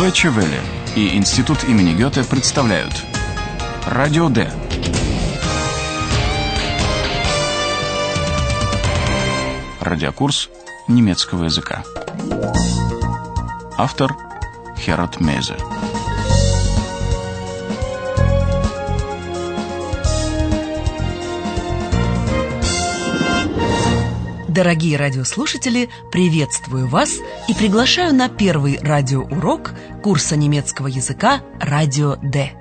Deutsche Welle и Институт имени Гёте представляют Радио Д. Радиокурс немецкого языка. Автор Херрад Мейзе. Дорогие радиослушатели, приветствую вас и приглашаю на первый радиоурок курса немецкого языка «Радио Д».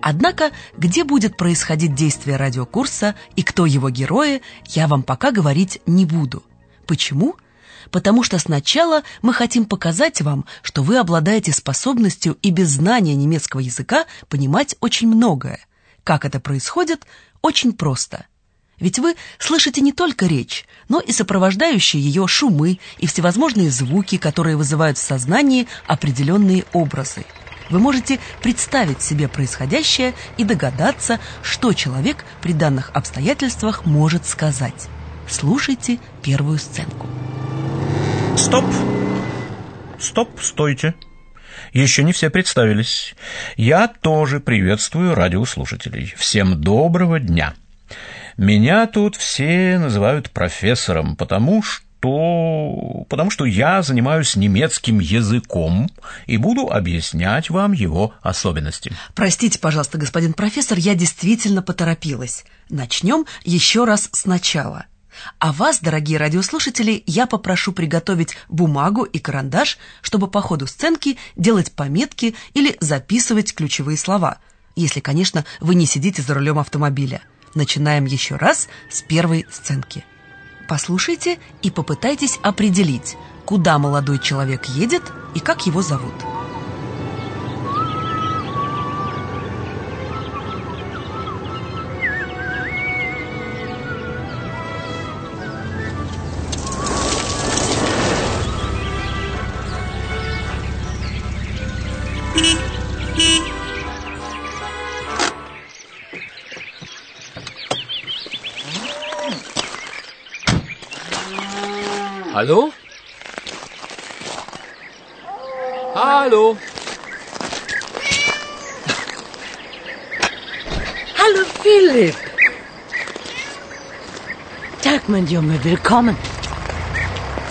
Однако, где будет происходить действие радиокурса и кто его герои, я вам пока говорить не буду. Почему? Потому что сначала мы хотим показать вам, что вы обладаете способностью и без знания немецкого языка понимать очень многое. Как это происходит? Очень просто. Ведь вы слышите не только речь, но и сопровождающие ее шумы и всевозможные звуки, которые вызывают в сознании определенные образы. Вы можете представить себе происходящее и догадаться, что человек при данных обстоятельствах может сказать. Слушайте первую сценку. Стоп! Стоп, стойте! Еще не все представились. Я тоже приветствую радиослушателей. Всем доброго дня! Меня тут все называют профессором, потому что я занимаюсь немецким языком и буду объяснять вам его особенности. Простите, пожалуйста, господин профессор, я действительно поторопилась. Начнем еще раз сначала. А вас, дорогие радиослушатели, я попрошу приготовить бумагу и карандаш, чтобы по ходу сценки делать пометки или записывать ключевые слова, если, конечно, вы не сидите за рулем автомобиля. Начинаем еще раз с первой сценки. Послушайте и попытайтесь определить, куда молодой человек едет и как его зовут. Hallo? Hallo? Hallo Philipp! Tag, mein Junge, willkommen.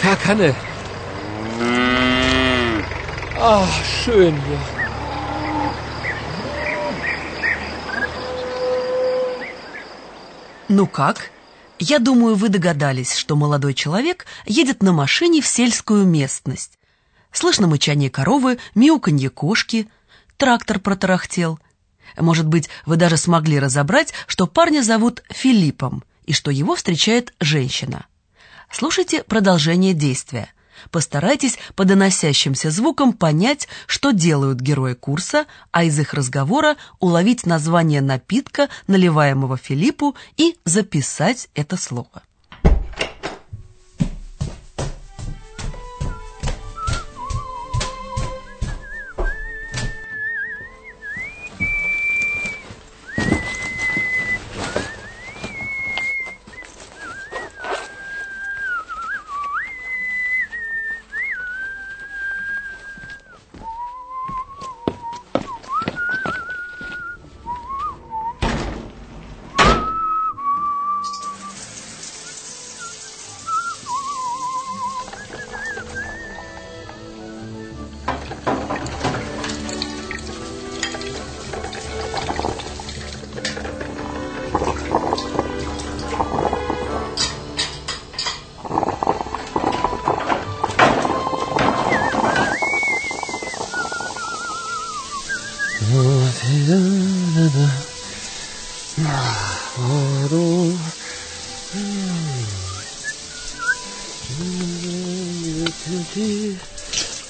Tag, Hanne. Ach, schön hier. Ну как? Я думаю, вы догадались, что молодой человек едет на машине в сельскую местность. Слышно мычание коровы, мяуканье кошки, трактор протарахтел. Может быть, вы даже смогли разобрать, что парня зовут Филиппом и что его встречает женщина. Слушайте продолжение действия. Постарайтесь по доносящимся звукам понять, что делают герои курса, а из их разговора уловить название напитка, наливаемого Филиппу, и записать это слово.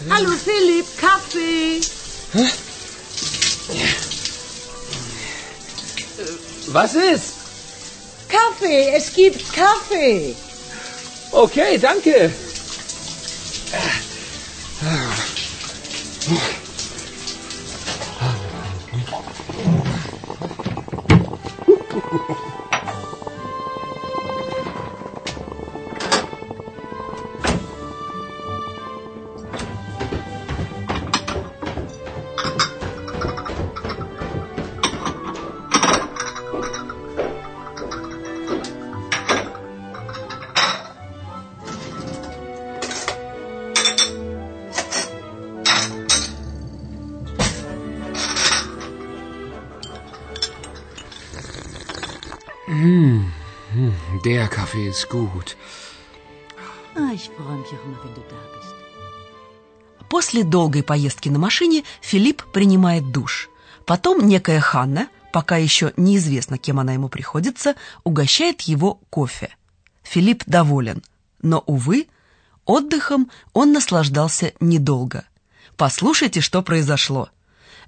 Hallo Philipp, Kaffee. Hä? Was ist? Kaffee, es gibt Kaffee. Okay, danke. Der Kaffee ist gut. Ich freue mich immer, wenn du da bist. После долгой поездки на машине Филипп принимает душ. Потом некая Ханна, пока еще неизвестно, кем она ему приходится, угощает его кофе. Филипп доволен, но, увы, отдыхом он наслаждался недолго. Послушайте, что произошло.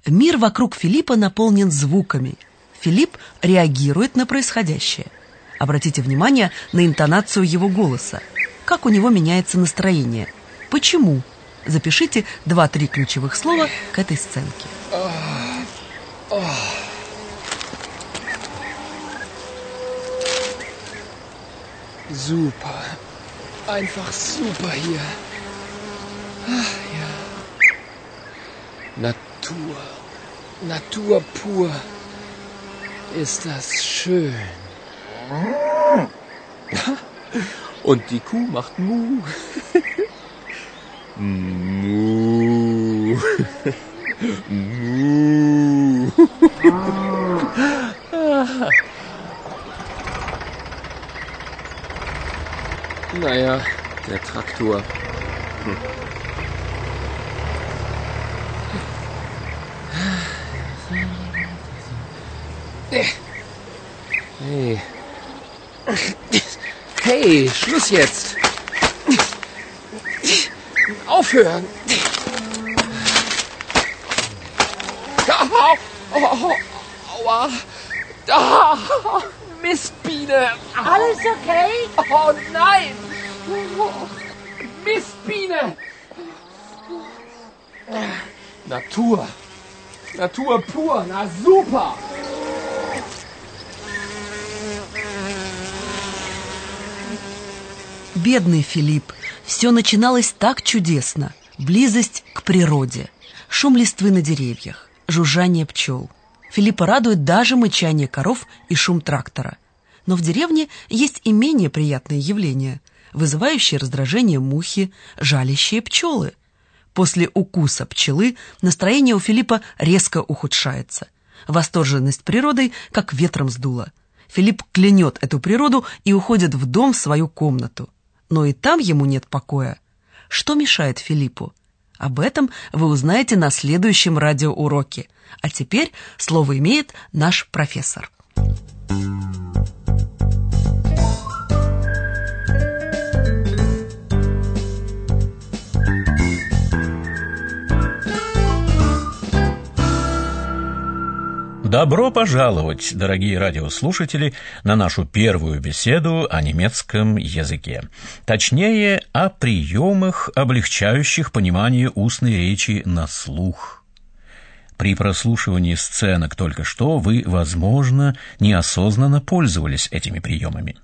Мир вокруг Филиппа наполнен звуками. Филипп реагирует на происходящее. Обратите внимание на интонацию его голоса. Как у него меняется настроение? Почему? Запишите 2-3 ключевых слова к этой сценке. Супер. Einfach super hier. Ach, ja. Natur. Natur pur. Ist das schön. Und die Kuh macht Mu. Му. Му. Naja, der Traktor. Hey. Hey, Schluss jetzt. Aufhören. Aua. Aua. Aua. Mistbiene. Alles okay? Oh nein. Mistbiene. Natur. Natur pur. Na super. Бедный Филипп. Все начиналось так чудесно. Близость к природе. Шум листвы на деревьях. Жужжание пчел. Филиппа радует даже мычание коров и шум трактора. Но в деревне есть и менее приятные явления, вызывающие раздражение мухи, жалящие пчелы. После укуса пчелы настроение у Филиппа резко ухудшается. Восторженность природой как ветром сдуло. Филипп клянет эту природу и уходит в дом в свою комнату. Но и там ему нет покоя. Что мешает Филиппу? Об этом вы узнаете на следующем радиоуроке. А теперь слово имеет наш профессор. Добро пожаловать, дорогие радиослушатели, на нашу первую беседу о немецком языке. Точнее, о приемах, облегчающих понимание устной речи на слух. При прослушивании сценок только что вы, возможно, неосознанно пользовались этими приемами.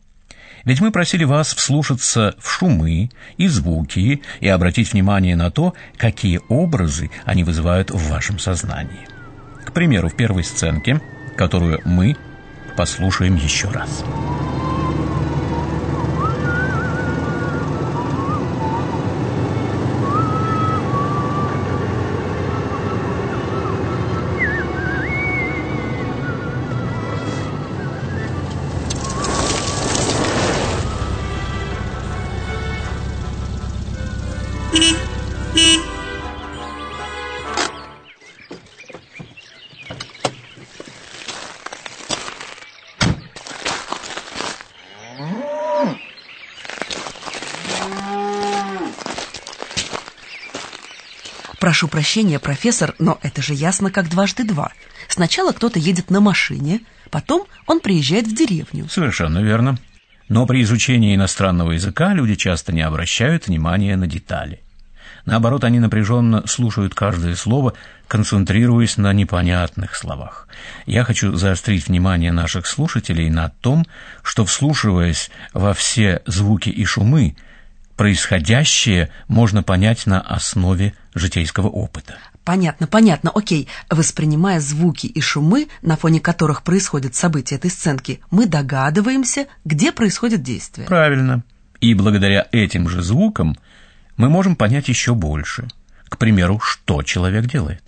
Ведь мы просили вас вслушаться в шумы и звуки и обратить внимание на то, какие образы они вызывают в вашем сознании. К примеру, в первой сценке, которую мы послушаем еще раз. Прошу прощения, профессор, но это же ясно как дважды два. Сначала кто-то едет на машине, потом он приезжает в деревню. Совершенно верно. Но при изучении иностранного языка люди часто не обращают внимания на детали. Наоборот, они напряженно слушают каждое слово, концентрируясь на непонятных словах. Я хочу заострить внимание наших слушателей на том, что, вслушиваясь во все звуки и шумы, происходящее можно понять на основе житейского опыта. Понятно, окей. Воспринимая звуки и шумы, на фоне которых происходят события этой сценки, мы догадываемся, где происходит действие. Правильно. И благодаря этим же звукам мы можем понять еще больше. К примеру, что человек делает.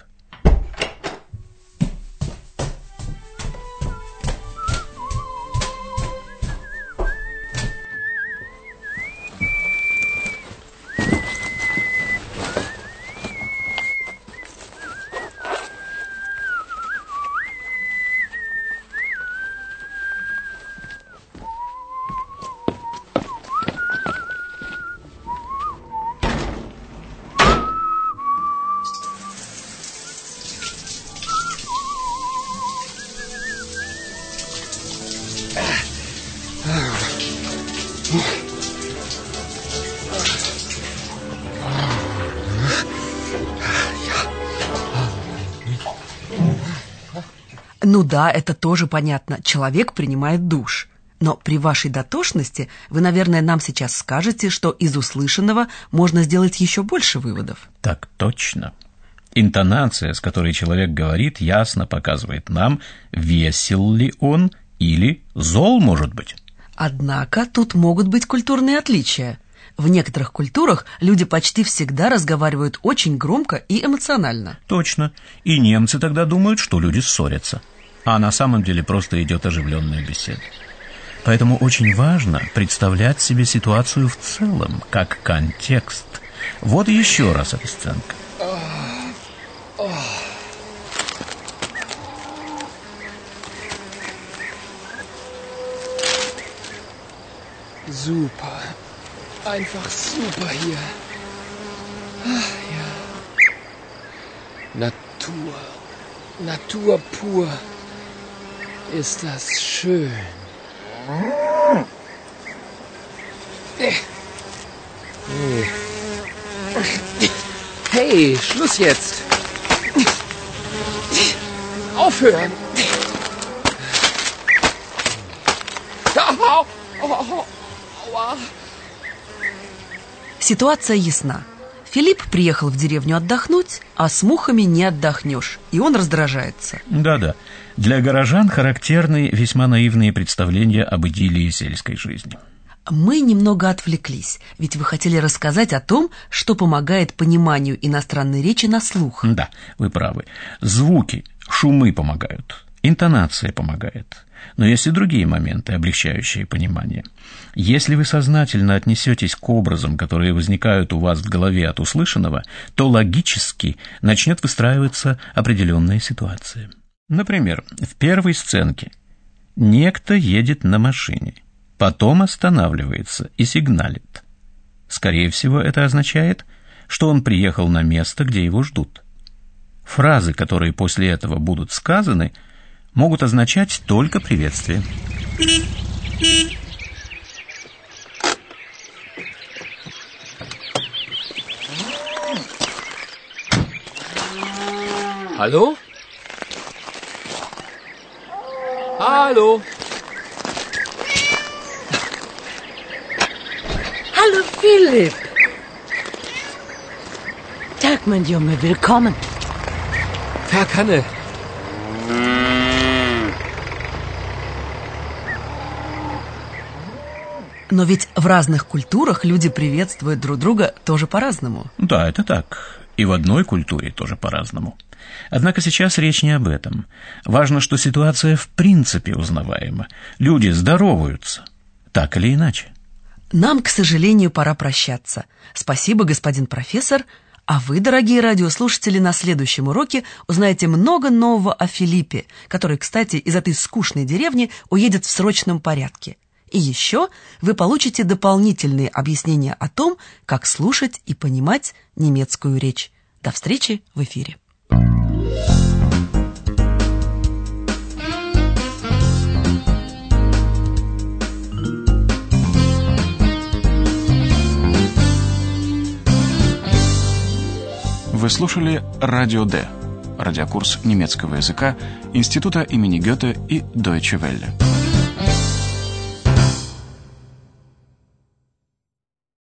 Ну да, это тоже понятно. Человек принимает душ. Но при вашей дотошности вы, наверное, нам сейчас скажете, что из услышанного можно сделать еще больше выводов. Так точно. Интонация, с которой человек говорит, ясно показывает нам, весел ли он или зол, может быть. Однако тут могут быть культурные отличия. В некоторых культурах люди почти всегда разговаривают очень громко и эмоционально. Точно. И немцы тогда думают, что люди ссорятся. А на самом деле просто идет оживленная беседа. Поэтому очень важно представлять себе ситуацию в целом, как контекст. Вот еще раз эта сценка. Супер. Einfach super hier. Ach ja. Natur. Natur pur. Ist das schön. Hey, Schluss jetzt. Aufhören. Au, au, aua. Ситуация ясна. Филипп приехал в деревню отдохнуть, а с мухами не отдохнешь, и он раздражается. Да-да. Для горожан характерны весьма наивные представления об идиллии сельской жизни. Мы немного отвлеклись, ведь вы хотели рассказать о том, что помогает пониманию иностранной речи на слух. Да, вы правы. Звуки, шумы помогают. Интонация помогает. Но есть и другие моменты, облегчающие понимание. Если вы сознательно отнесетесь к образам, которые возникают у вас в голове от услышанного, то логически начнет выстраиваться определенная ситуация. Например, в первой сценке некто едет на машине, потом останавливается и сигналит. Скорее всего, это означает, что он приехал на место, где его ждут. Фразы, которые после этого будут сказаны, могут означать только приветствие. Hallo? Hallo? Hallo, Philipp. Tag, mein Junge, willkommen. Tag, Hanne. Но ведь в разных культурах люди приветствуют друг друга тоже по-разному. Да, это так. И в одной культуре тоже по-разному. Однако сейчас речь не об этом. Важно, что ситуация в принципе узнаваема. Люди здороваются, так или иначе. Нам, к сожалению, пора прощаться. Спасибо, господин профессор. А вы, дорогие радиослушатели, на следующем уроке узнаете много нового о Филиппе, который, кстати, из этой скучной деревни уедет в срочном порядке. И еще вы получите дополнительные объяснения о том, как слушать и понимать немецкую речь. До встречи в эфире. Вы слушали «Радио Д» – радиокурс немецкого языка Института имени Гёте и Deutsche Welle.